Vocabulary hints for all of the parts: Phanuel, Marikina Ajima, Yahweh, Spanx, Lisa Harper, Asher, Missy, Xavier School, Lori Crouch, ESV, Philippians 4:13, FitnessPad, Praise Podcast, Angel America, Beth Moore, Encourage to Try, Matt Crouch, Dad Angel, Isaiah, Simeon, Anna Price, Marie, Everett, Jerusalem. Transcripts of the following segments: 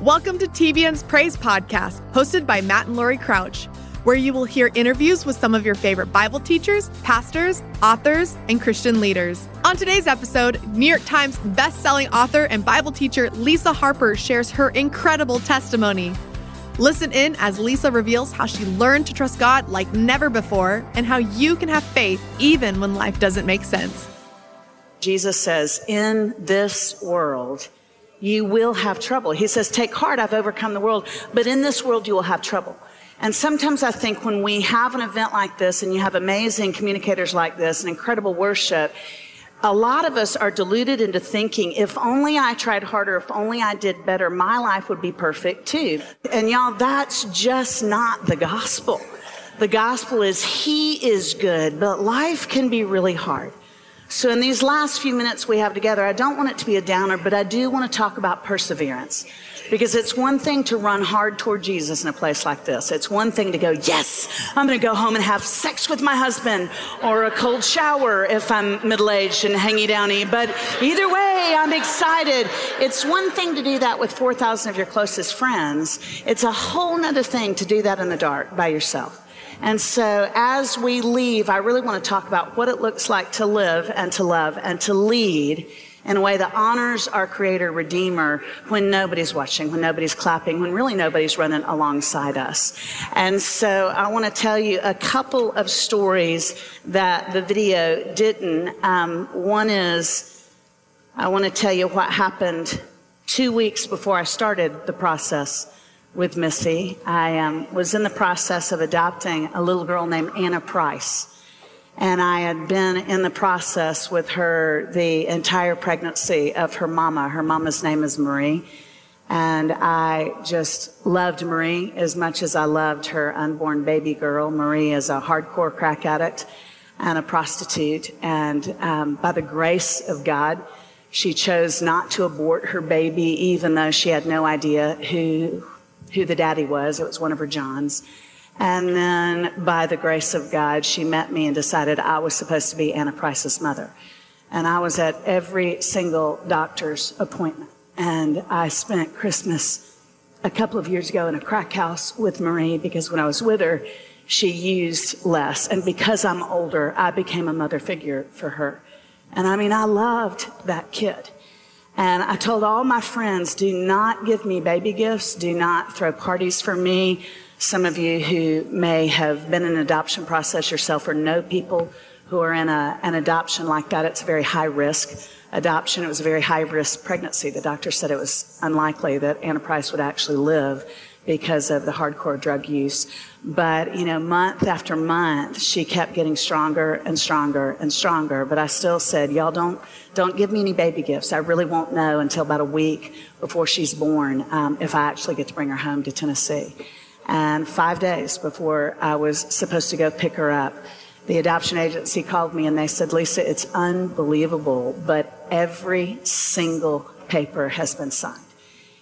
Welcome to TBN's Praise Podcast, hosted by Matt and Lori Crouch, where you will hear interviews with some of your favorite Bible teachers, pastors, authors, and Christian leaders. On today's episode, New York Times best-selling author and Bible teacher Lisa Harper shares her incredible testimony. Listen in as Lisa reveals how she learned to trust God like never before and how you can have faith even when life doesn't make sense. Jesus says, in this world, you will have trouble. He says, take heart, I've overcome the world. But in this world, you will have trouble. And sometimes I think when we have an event like this and you have amazing communicators like this and incredible worship, a lot of us are deluded into thinking, if only I tried harder, if only I did better, my life would be perfect too. And y'all, that's just not the gospel. The gospel is he is good, but life can be really hard. So in these last few minutes we have together, I don't want it to be a downer, but I do want to talk about perseverance, because it's one thing to run hard toward Jesus in a place like this. It's one thing to go, yes, I'm going to go home and have sex with my husband, or a cold shower if I'm middle-aged and hangy-downy. But either way, I'm excited. It's one thing to do that with 4,000 of your closest friends. It's a whole nother thing to do that in the dark by yourself. And so as we leave, I really want to talk about what it looks like to live and to love and to lead in a way that honors our Creator, Redeemer, when nobody's watching, when nobody's clapping, when really nobody's running alongside us. And so I want to tell you a couple of stories that the video didn't. One is, I want to tell you what happened 2 weeks before I started the process with Missy. I was in the process of adopting a little girl named Anna Price. And I had been in the process with her the entire pregnancy of her mama. Her mama's name is Marie. And I just loved Marie as much as I loved her unborn baby girl. Marie is a hardcore crack addict and a prostitute. And by the grace of God, she chose not to abort her baby, even though she had no idea who the daddy was. It was one of her Johns. And then by the grace of God, she met me and decided I was supposed to be Anna Price's mother. And I was at every single doctor's appointment. And I spent Christmas a couple of years ago in a crack house with Marie, because when I was with her, she used less. And because I'm older, I became a mother figure for her. And I mean, I loved that kid. And I told all my friends, do not give me baby gifts. Do not throw parties for me. Some of you who may have been in an adoption process yourself or know people who are in an adoption like that, it's a very high-risk adoption. It was a very high-risk pregnancy. The doctor said it was unlikely that Anna Price would actually live because of the hardcore drug use. But, you know, month after month, she kept getting stronger and stronger and stronger. But I still said, y'all, don't give me any baby gifts. I really won't know until about a week before she's born if I actually get to bring her home to Tennessee. And 5 days before I was supposed to go pick her up, the adoption agency called me and they said, Lisa, it's unbelievable, but every single paper has been signed.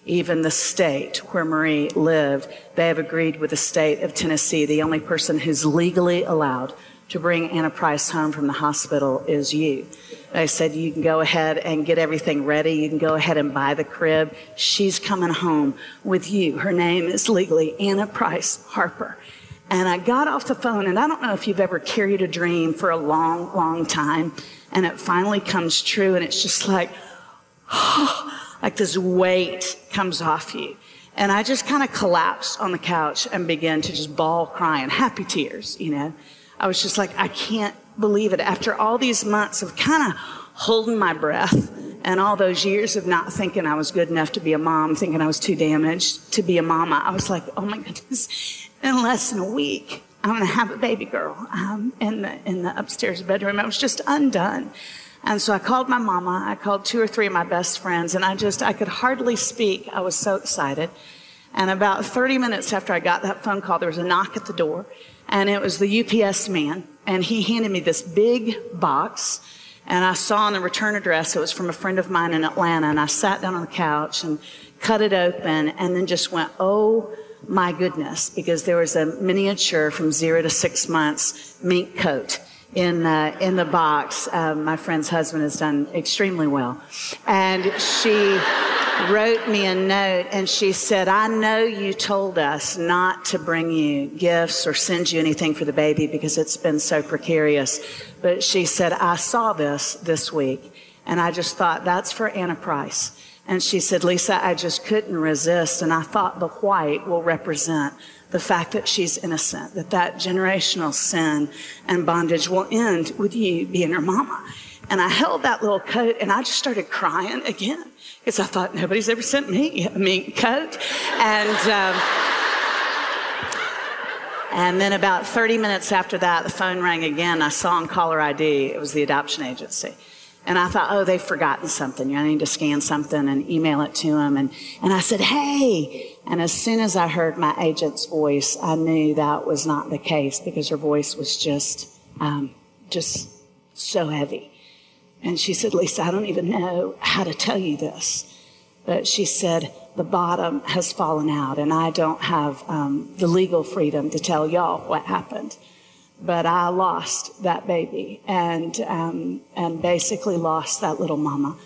Even the state where Marie lived, they have agreed with the state of Tennessee. The only person who's legally allowed to bring Anna Price home from the hospital is you. They said, you can go ahead and get everything ready. You can go ahead and buy the crib. She's coming home with you. Her name is legally Anna Price Harper. And I got off the phone, and I don't know if you've ever carried a dream for a long, long time, and it finally comes true, and it's just like, oh, like this weight comes off you. And I just kind of collapsed on the couch and began to just bawl crying, happy tears, you know. I was just like, I can't believe it. After all these months of kind of holding my breath and all those years of not thinking I was good enough to be a mom, thinking I was too damaged to be a mama, I was like, oh my goodness, in less than a week, I'm going to have a baby girl in the upstairs bedroom. I was just undone. And so I called my mama, I called two or three of my best friends, and I could hardly speak. I was so excited. And about 30 minutes after I got that phone call, there was a knock at the door, and it was the UPS man, and he handed me this big box, and I saw on the return address it was from a friend of mine in Atlanta, and I sat down on the couch and cut it open, and then just went, oh my goodness, because there was a miniature from 0 to 6 months mink coat in the box. My friend's husband has done extremely well. And she wrote me a note, and she said, I know you told us not to bring you gifts or send you anything for the baby because it's been so precarious. But she said, I saw this week, and I just thought, that's for Anna Price. And she said, Lisa, I just couldn't resist, and I thought the white will represent the fact that she's innocent, that generational sin and bondage will end with you being her mama. And I held that little coat, and I just started crying again, because I thought, nobody's ever sent me a mink coat. And then about 30 minutes after that, the phone rang again. I saw on caller ID, it was the adoption agency. And I thought, oh, they've forgotten something. I need to scan something and email it to them. And I said, hey. And as soon as I heard my agent's voice, I knew that was not the case, because her voice was just so heavy. And she said, Lisa, I don't even know how to tell you this. But she said, the bottom has fallen out, and I don't have the legal freedom to tell y'all what happened. But I lost that baby and basically lost that little mama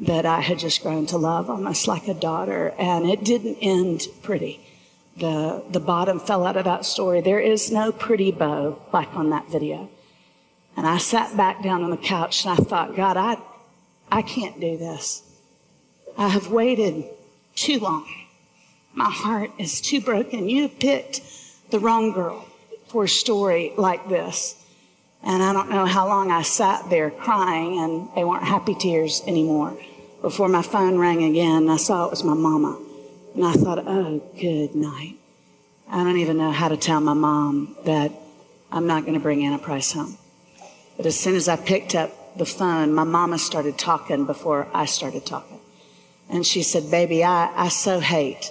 that I had just grown to love almost like a daughter. And it didn't end pretty. The bottom fell out of that story. There is no pretty bow like on that video. And I sat back down on the couch, and I thought, God, I can't do this. I have waited too long. My heart is too broken. You picked the wrong girl for a story like this. And I don't know how long I sat there crying, and they weren't happy tears anymore, before my phone rang again, and I saw it was my mama. And I thought, oh, good night. I don't even know how to tell my mom that I'm not going to bring Anna Price home. But as soon as I picked up the phone, my mama started talking before I started talking. And she said, baby, I so hate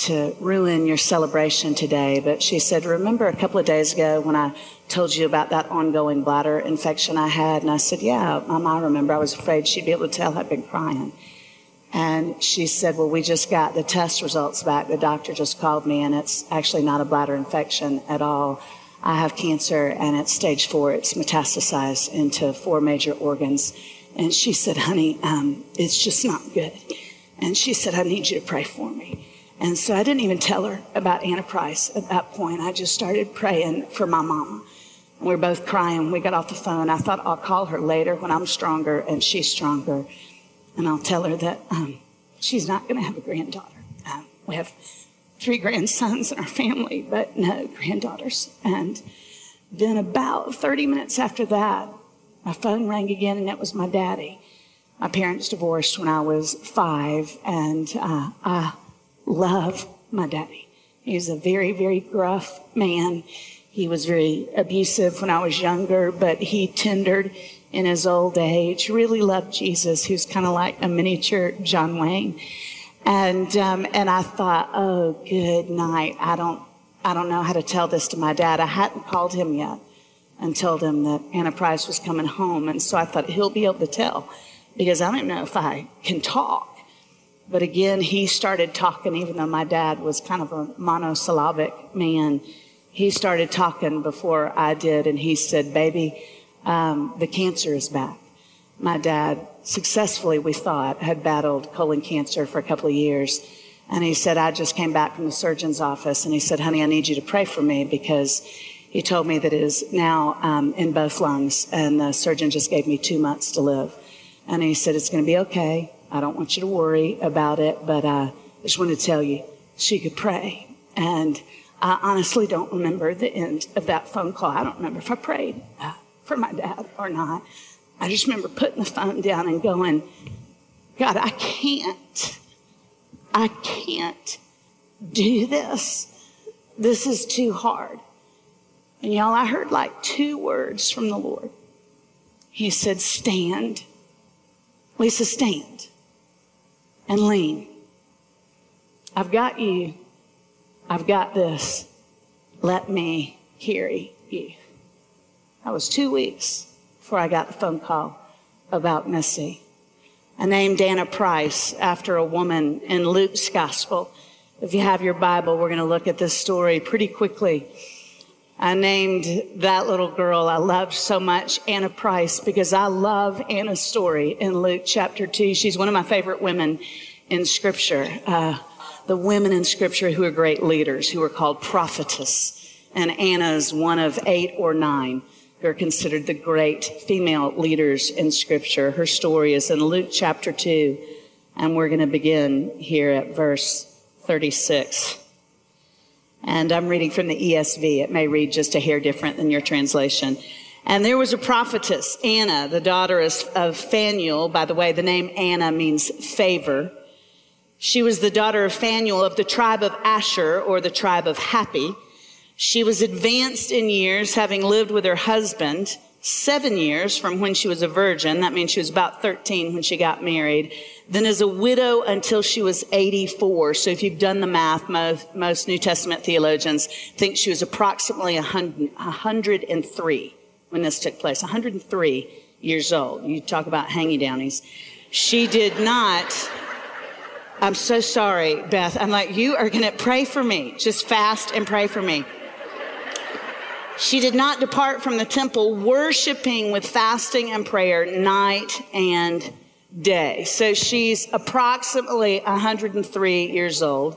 to ruin your celebration today. But she said, remember a couple of days ago when I told you about that ongoing bladder infection I had? And I said, yeah, Mom, I remember. I was afraid she'd be able to tell I'd been crying. And she said, well, we just got the test results back. The doctor just called me, and it's actually not a bladder infection at all. I have cancer, and it's stage 4. It's metastasized into 4 major organs. And she said, honey, it's just not good. And she said, I need you to pray for me. And so I didn't even tell her about Anna Price at that point. I just started praying for my mama. We were both crying. We got off the phone. I thought, I'll call her later when I'm stronger and she's stronger. And I'll tell her that she's not going to have a granddaughter. We have 3 grandsons in our family, but no granddaughters. And then about 30 minutes after that, my phone rang again, and it was my daddy. My parents divorced when I was 5, and I love my daddy. He was a very, very gruff man. He was very abusive when I was younger, but he tendered in his old age. Really loved Jesus, who's kind of like a miniature John Wayne. And I thought, oh, good night. I don't know how to tell this to my dad. I hadn't called him yet and told him that Anna Price was coming home, and so I thought, he'll be able to tell, because I don't know if I can talk. But again, he started talking, even though my dad was kind of a monosyllabic man. He started talking before I did, and he said, baby, the cancer is back. My dad successfully, we thought, had battled colon cancer for a couple of years. And he said, I just came back from the surgeon's office, and he said, honey, I need you to pray for me, because he told me that it is now in both lungs, and the surgeon just gave me 2 months to live. And he said, it's going to be okay. I don't want you to worry about it, but I just want to tell you she could pray. And I honestly don't remember the end of that phone call. I don't remember if I prayed for my dad or not. I just remember putting the phone down and going, God, I can't do this. This is too hard. And y'all, I heard like 2 words from the Lord. He said, stand Lisa, stand and lean. I've got you. I've got this. Let me carry you. That was 2 weeks before I got the phone call about Missy. I named Anna Price after a woman in Luke's gospel. If you have your Bible, we're going to look at this story pretty quickly. I named that little girl I loved so much Anna Price because I love Anna's story in Luke chapter 2. She's one of my favorite women in Scripture. The women in Scripture who are great leaders, who are called prophetess. And Anna is one of 8 or 9 who are considered the great female leaders in Scripture. Her story is in Luke chapter 2, and we're going to begin here at verse 36. And I'm reading from the ESV. It may read just a hair different than your translation. And there was a prophetess, Anna, the daughter of Phanuel. By the way, the name Anna means favor. She was the daughter of Phanuel of the tribe of Asher, or the tribe of Happy. She was advanced in years, having lived with her husband 7 years from when she was a virgin. That means she was about 13 when she got married. Then as a widow until she was 84. So if you've done the math, most New Testament theologians think she was approximately 103 when this took place. 103 years old. You talk about hangy-downies. She did not... I'm so sorry, Beth. I'm like, you are going to pray for me. Just fast and pray for me. She did not depart from the temple, worshiping with fasting and prayer night and day. So she's approximately 103 years old.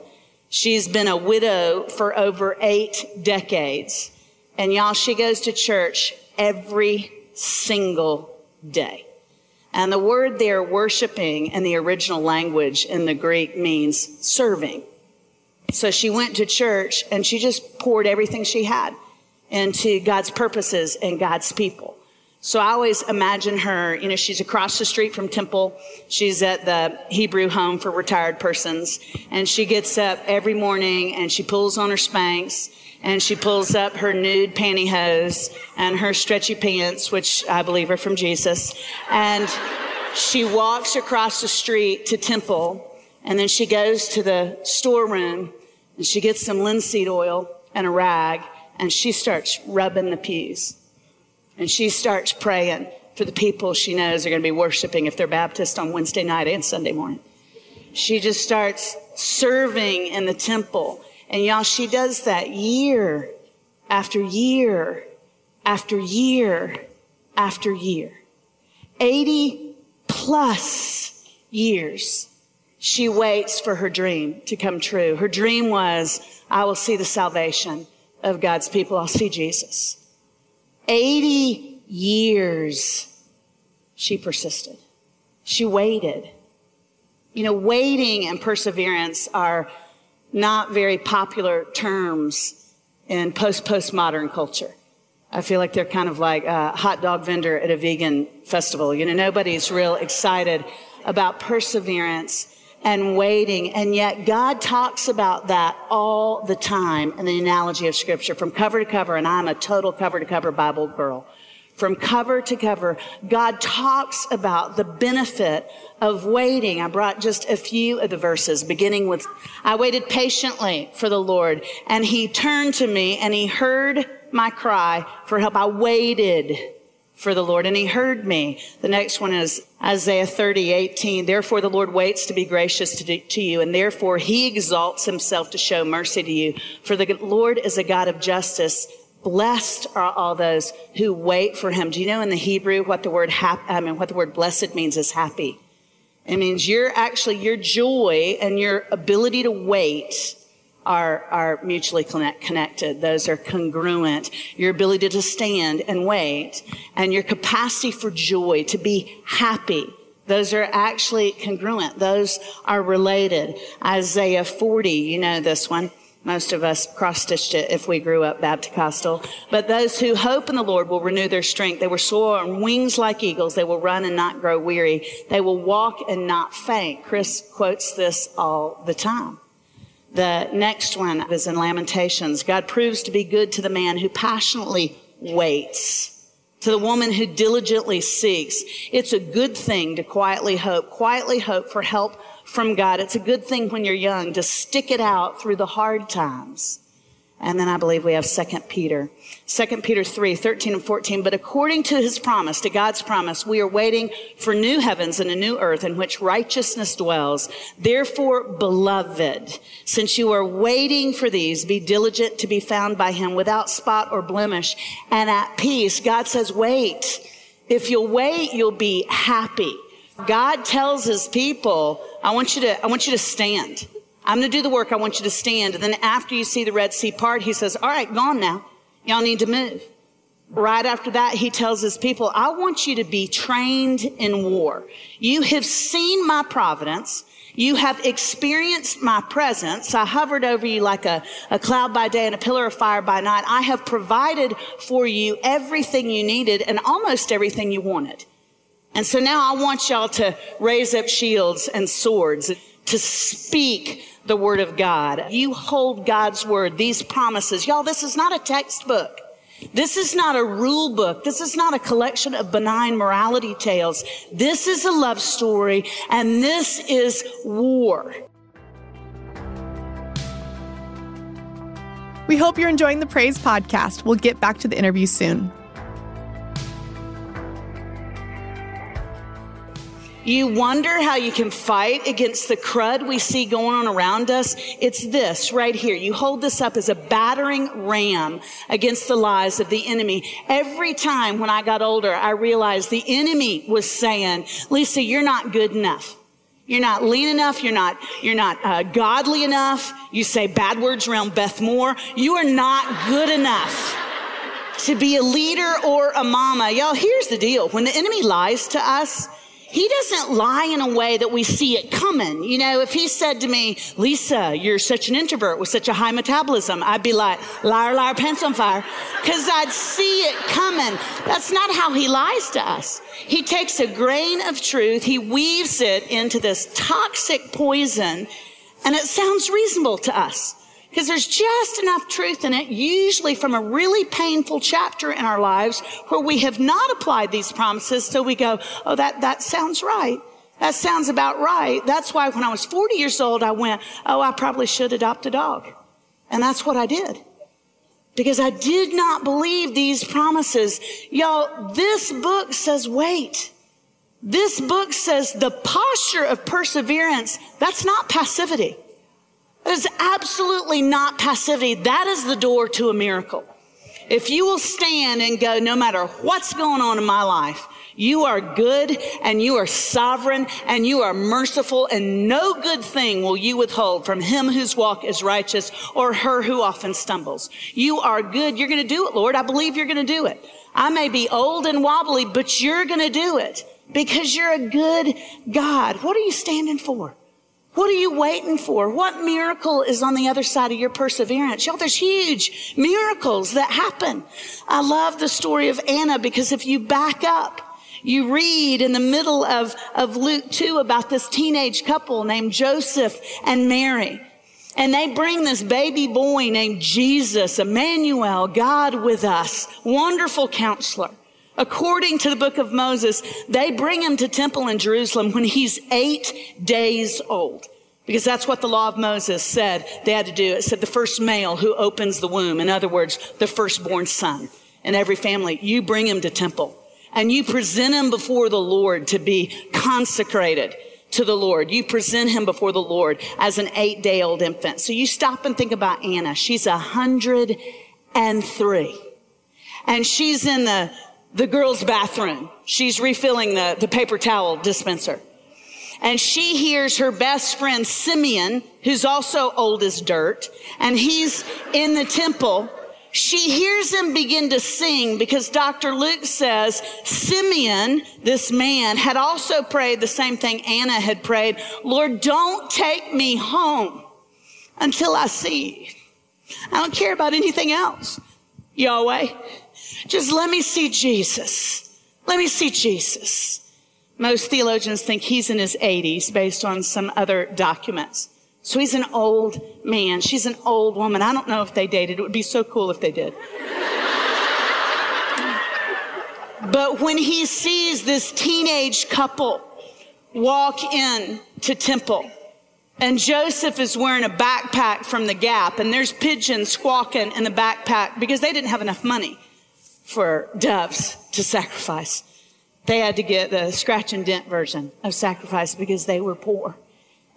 She's been a widow for over 8 decades. And y'all, she goes to church every single day. And the word there, worshiping, in the original language in the Greek means serving. So she went to church and she just poured everything she had into God's purposes and God's people. So I always imagine her, you know, she's across the street from temple. She's at the Hebrew home for retired persons. And she gets up every morning and she pulls on her Spanx and she pulls up her nude pantyhose and her stretchy pants, which I believe are from Jesus. And she walks across the street to temple. And then she goes to the storeroom and she gets some linseed oil and a rag. And she starts rubbing the pews. And she starts praying for the people she knows are going to be worshiping if they're Baptist on Wednesday night and Sunday morning. She just starts serving in the temple. And y'all, she does that year after year after year after year. 80 plus years she waits for her dream to come true. Her dream was, I will see the salvation of God's people. I'll see Jesus. 80 years she persisted. She waited. You know, waiting and perseverance are not very popular terms in postmodern culture. I feel like they're kind of like a hot dog vendor at a vegan festival. You know, nobody's real excited about perseverance and waiting. And yet God talks about that all the time in the analogy of Scripture from cover to cover. And I'm a total cover to cover Bible girl. From cover to cover, God talks about the benefit of waiting. I brought just a few of the verses, beginning with, I waited patiently for the Lord, and he turned to me, and he heard my cry for help. I waited for the Lord, and he heard me. The next one is Isaiah 30:18. Therefore the Lord waits to be gracious to you, and therefore he exalts himself to show mercy to you. For the Lord is a God of justice. Blessed are all those who wait for him. Do you know in the Hebrew what the word blessed means is happy? It means your joy and your ability to wait are mutually connected. Those are congruent. Your ability to stand and wait and your capacity for joy, to be happy, those are actually congruent. Those are related. Isaiah 40, you know this one. Most of us cross-stitched it if we grew up Baptist-Costal. But those who hope in the Lord will renew their strength. They will soar on wings like eagles. They will run and not grow weary. They will walk and not faint. Chris quotes this all the time. The next one is in Lamentations. God proves to be good to the man who passionately waits To the woman who diligently seeks, it's a good thing to quietly hope for help from God. It's a good thing when you're young to stick it out through the hard times. And then I believe we have 2 Peter 3:13-14. But according to his promise, to God's promise, we are waiting for new heavens and a new earth in which righteousness dwells. Therefore, beloved, since you are waiting for these, be diligent to be found by him without spot or blemish and at peace. God says, wait. If you'll wait, you'll be happy. God tells his people, I want you to stand. I'm going to do the work. I want you to stand. And then after you see the Red Sea part, he says, all right, gone now. Y'all need to move. Right after that, he tells his people, I want you to be trained in war. You have seen my providence. You have experienced my presence. I hovered over you like a cloud by day and a pillar of fire by night. I have provided for you everything you needed and almost everything you wanted. And so now I want y'all to raise up shields and swords to speak the word of God. You hold God's word, these promises. Y'all, this is not a textbook. This is not a rule book. This is not a collection of benign morality tales. This is a love story, and this is war. We hope you're enjoying the Praise Podcast. We'll get back to the interview soon. You wonder how you can fight against the crud we see going on around us? It's this right here. You hold this up as a battering ram against the lies of the enemy. Every time when I got older, I realized the enemy was saying, Lisa, you're not good enough. You're not lean enough. You're not godly enough. You say bad words around Beth Moore. You are not good enough to be a leader or a mama. Y'all, here's the deal. When the enemy lies to us, he doesn't lie in a way that we see it coming. You know, if he said to me, Lisa, you're such an introvert with such a high metabolism, I'd be like, liar, liar, pants on fire, because I'd see it coming. That's not how he lies to us. He takes a grain of truth, he weaves it into this toxic poison, and it sounds reasonable to us, because there's just enough truth in it, usually from a really painful chapter in our lives where we have not applied these promises. So we go, oh, that sounds right. That sounds about right. That's why when I was 40 years old, I went, oh, I probably should adopt a dog. And that's what I did. Because I did not believe these promises. Y'all, this book says, wait. This book says the posture of perseverance, that's not passivity. That is absolutely not passivity. That is the door to a miracle. If you will stand and go, no matter what's going on in my life, you are good and you are sovereign and you are merciful, and no good thing will you withhold from him whose walk is righteous or her who often stumbles. You are good. You're going to do it, Lord. I believe you're going to do it. I may be old and wobbly, but you're going to do it because you're a good God. What are you standing for? What are you waiting for? What miracle is on the other side of your perseverance? Y'all, there's huge miracles that happen. I love the story of Anna, because if you back up, you read in the middle of Luke 2 about this teenage couple named Joseph and Mary. And they bring this baby boy named Jesus, Emmanuel, God with us, wonderful counselor. According to the book of Moses, they bring him to temple in Jerusalem when he's 8 days old, because that's what the law of Moses said they had to do. It said the first male who opens the womb, in other words, the firstborn son in every family, you bring him to temple and you present him before the Lord to be consecrated to the Lord. You present him before the Lord as an 8-day-old infant. So you stop and think about Anna. She's 103 and she's in the girls' bathroom. She's refilling the paper towel dispenser. And she hears her best friend, Simeon, who's also old as dirt, and he's in the temple. She hears him begin to sing, because Dr. Luke says Simeon, this man, had also prayed the same thing Anna had prayed. Lord, don't take me home until I see you. I don't care about anything else, Yahweh. Just let me see Jesus. Let me see Jesus. Most theologians think he's in his 80s based on some other documents. So he's an old man. She's an old woman. I don't know if they dated. It would be so cool if they did. But when he sees this teenage couple walk in to temple, and Joseph is wearing a backpack from the Gap, and there's pigeons squawking in the backpack because they didn't have enough money for doves to sacrifice. They had to get the scratch and dent version of sacrifice because they were poor.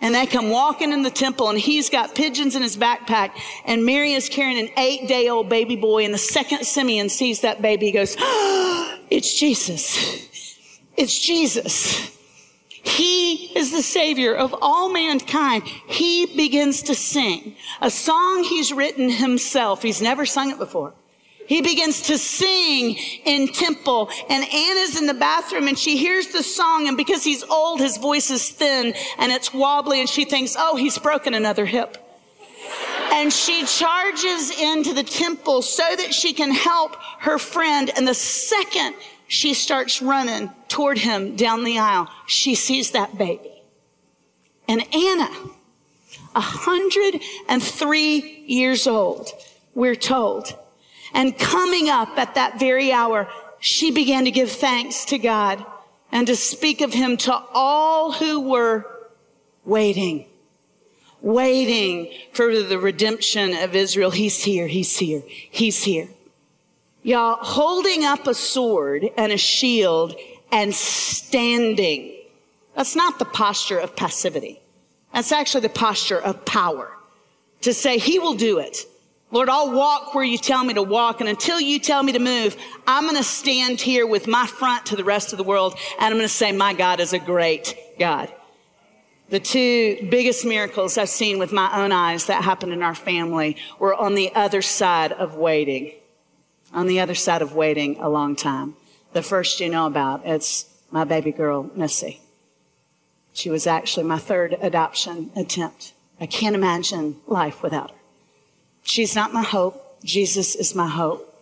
And they come walking in the temple, and he's got pigeons in his backpack, and Mary is carrying an 8-day-old baby boy, and the second Simeon sees that baby, he goes, oh, it's Jesus. It's Jesus. He is the Savior of all mankind. He begins to sing a song he's written himself. He's never sung it before. He begins to sing in temple, and Anna's in the bathroom, and she hears the song, and because he's old, his voice is thin, and it's wobbly, and she thinks, oh, he's broken another hip. And she charges into the temple so that she can help her friend, and the second she starts running toward him down the aisle, she sees that baby. And Anna, 103 years old, we're told, and coming up at that very hour, she began to give thanks to God and to speak of him to all who were waiting for the redemption of Israel. He's here. Y'all, holding up a sword and a shield and standing. That's not the posture of passivity. That's actually the posture of power. To say, he will do it. Lord, I'll walk where you tell me to walk, and until you tell me to move, I'm going to stand here with my front to the rest of the world, and I'm going to say, my God is a great God. The two biggest miracles I've seen with my own eyes that happened in our family were on the other side of waiting. On the other side of waiting a long time. The first you know about, it's my baby girl, Missy. She was actually my third adoption attempt. I can't imagine life without her. She's not my hope. Jesus is my hope.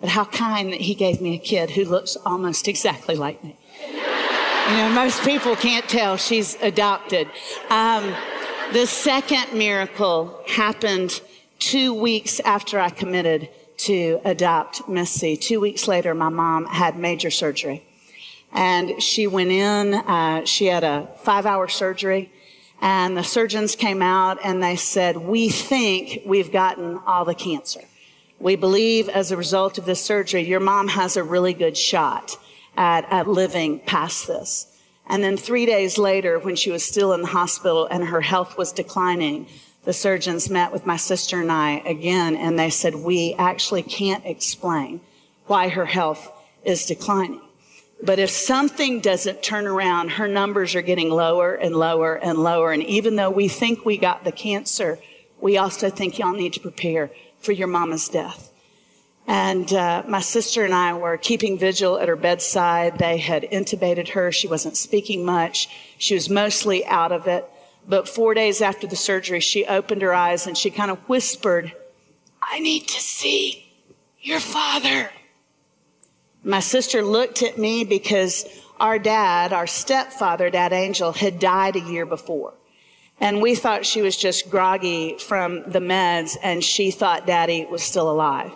But how kind that he gave me a kid who looks almost exactly like me. You know, most people can't tell she's adopted. The second miracle happened 2 weeks after I committed to adopt Missy. 2 weeks later, my mom had major surgery. And she went in. She had a 5-hour surgery. And the surgeons came out and they said, we think we've gotten all the cancer. We believe as a result of this surgery, your mom has a really good shot at living past this. And then 3 days later, when she was still in the hospital and her health was declining, the surgeons met with my sister and I again, and they said, we actually can't explain why her health is declining. But if something doesn't turn around, her numbers are getting lower and lower and lower. And even though we think we got the cancer, we also think y'all need to prepare for your mama's death. And my sister and I were keeping vigil at her bedside. They had intubated her. She wasn't speaking much. She was mostly out of it. But 4 days after the surgery, she opened her eyes and she kind of whispered, I need to see your father. My sister looked at me because our dad, our stepfather, Dad Angel, had died a year before. And we thought she was just groggy from the meds, and she thought Daddy was still alive.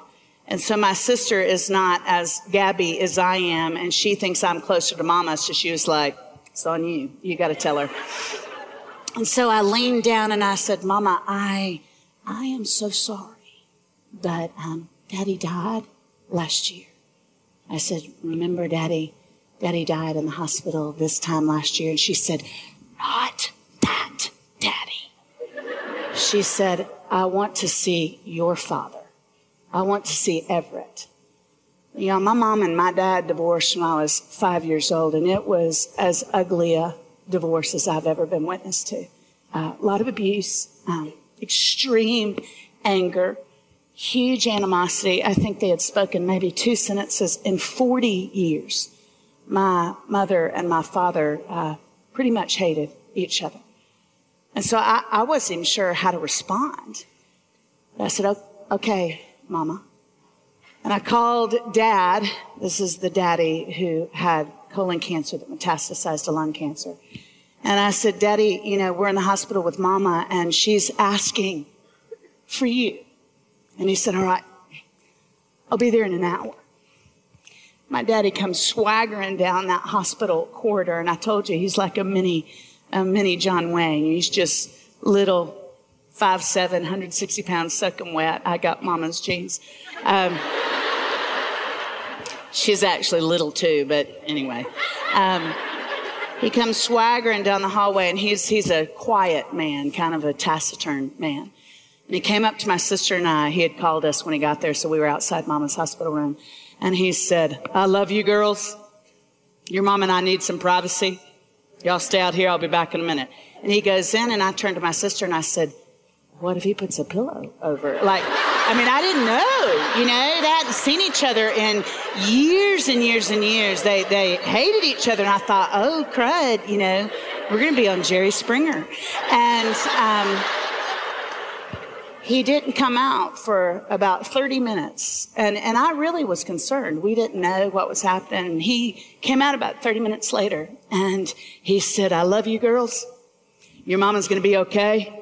And so my sister is not as gabby as I am, and she thinks I'm closer to Mama, so she was like, it's on you. You got to tell her. And so I leaned down and I said, Mama, I am so sorry, but Daddy died last year. I said, remember, Daddy died in the hospital this time last year. And she said, not that Daddy. She said, I want to see your father. I want to see Everett. You know, my mom and my dad divorced when I was 5 years old, and it was as ugly a divorce as I've ever been witness to. A lot of abuse, extreme anger, huge animosity. I think they had spoken maybe 2 sentences in 40 years. My mother and my father pretty much hated each other. And so I wasn't even sure how to respond. But I said, okay, Mama. And I called Dad. This is the daddy who had colon cancer that metastasized to lung cancer. And I said, Daddy, you know, we're in the hospital with Mama, and she's asking for you. And he said, all right, I'll be there in an hour. my daddy comes swaggering down that hospital corridor, and I told you, he's like a mini John Wayne. He's just little, 5'7", 160 pounds, soaking wet. I got Mama's jeans. She's actually little too, but anyway. He comes swaggering down the hallway, and he's a quiet man, kind of a taciturn man. And he came up to my sister and I. He had called us when he got there, so we were outside Mama's hospital room. And he said, "I love you girls. Your mom and I need some privacy. Y'all stay out here. I'll be back in a minute." And he goes in, and I turned to my sister and I said, "What if he puts a pillow over it?" Like, I mean, I didn't know, you know. They hadn't seen each other in years and years and years. They hated each other, and I thought, oh, crud, you know, we're going to be on Jerry Springer. And he didn't come out for about 30 minutes, and I really was concerned. We didn't know what was happening. He came out about 30 minutes later, and he said, "I love you girls. Your mama's going to be okay.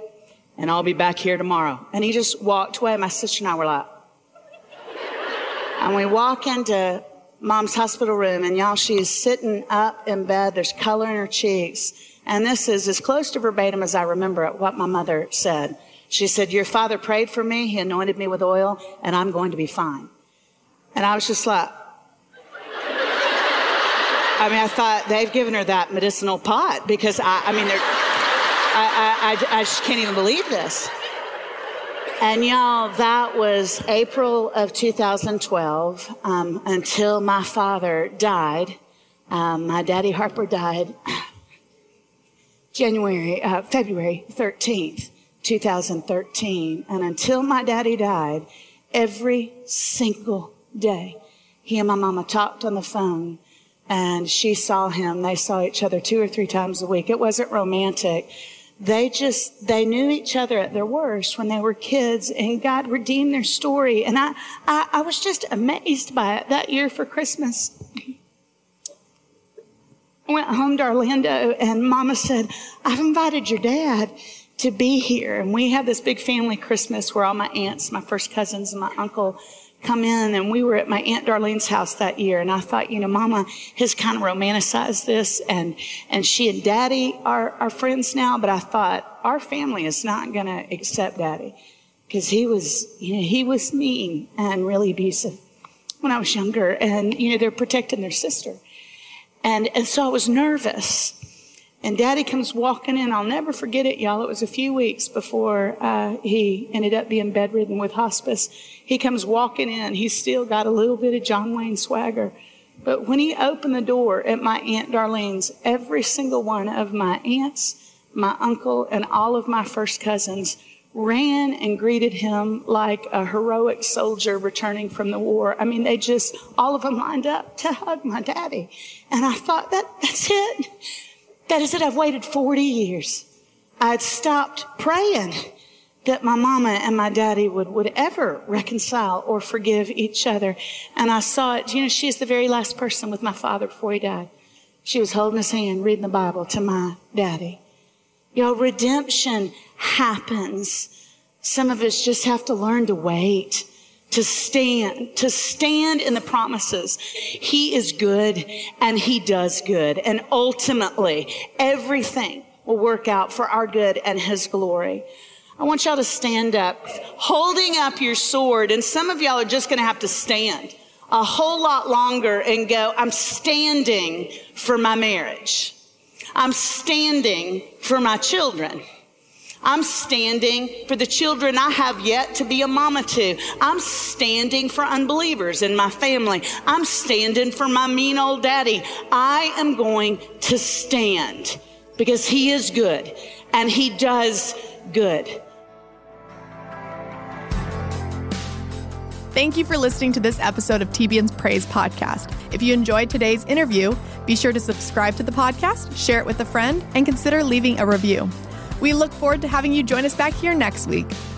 And I'll be back here tomorrow." And he just walked away. My sister and I were like, and we walk into Mom's hospital room, and y'all, she's sitting up in bed. There's color in her cheeks. And this is as close to verbatim as I remember it, what my mother said. She said, "Your father prayed for me. He anointed me with oil, and I'm going to be fine." And I was just like, I mean, I thought they've given her that medicinal pot because I just can't even believe this. And y'all, that was April of 2012 until my father died. My daddy Harper died February 13th, 2013. And until my daddy died, every single day, he and my mama talked on the phone. And she saw him. They saw each other 2 or 3 times a week. It wasn't romantic. They knew each other at their worst when they were kids, and God redeemed their story. And I was just amazed by it. That year for Christmas, I went home to Orlando, and Mama said, "I've invited your dad to be here." And we had this big family Christmas where all my aunts, my first cousins, and my uncle come in, and we were at my Aunt Darlene's house that year. And I thought, you know, Mama has kind of romanticized this, and she and Daddy are friends now, but I thought, our family is not going to accept Daddy because he was mean and really abusive when I was younger. And, you know, they're protecting their sister. And so I was nervous. And Daddy comes walking in. I'll never forget it, y'all. It was a few weeks before he ended up being bedridden with hospice. He comes walking in. He's still got a little bit of John Wayne swagger. But when he opened the door at my Aunt Darlene's, every single one of my aunts, my uncle, and all of my first cousins ran and greeted him like a heroic soldier returning from the war. I mean, they just, all of them lined up to hug my daddy. And I thought, that's it. That is it. I've waited 40 years. I'd stopped praying that my mama and my daddy would ever reconcile or forgive each other. And I saw it. You know, she's the very last person with my father before he died. She was holding his hand, reading the Bible to my daddy. You know, redemption happens. Some of us just have to learn to wait. To stand in the promises. He is good, and he does good. And ultimately, everything will work out for our good and his glory. I want y'all to stand up, holding up your sword. And some of y'all are just going to have to stand a whole lot longer and go, "I'm standing for my marriage. I'm standing for my children. I'm standing for the children I have yet to be a mama to. I'm standing for unbelievers in my family. I'm standing for my mean old daddy. I am going to stand because he is good and he does good." Thank you for listening to this episode of TBN's Praise Podcast. If you enjoyed today's interview, be sure to subscribe to the podcast, share it with a friend, and consider leaving a review. We look forward to having you join us back here next week.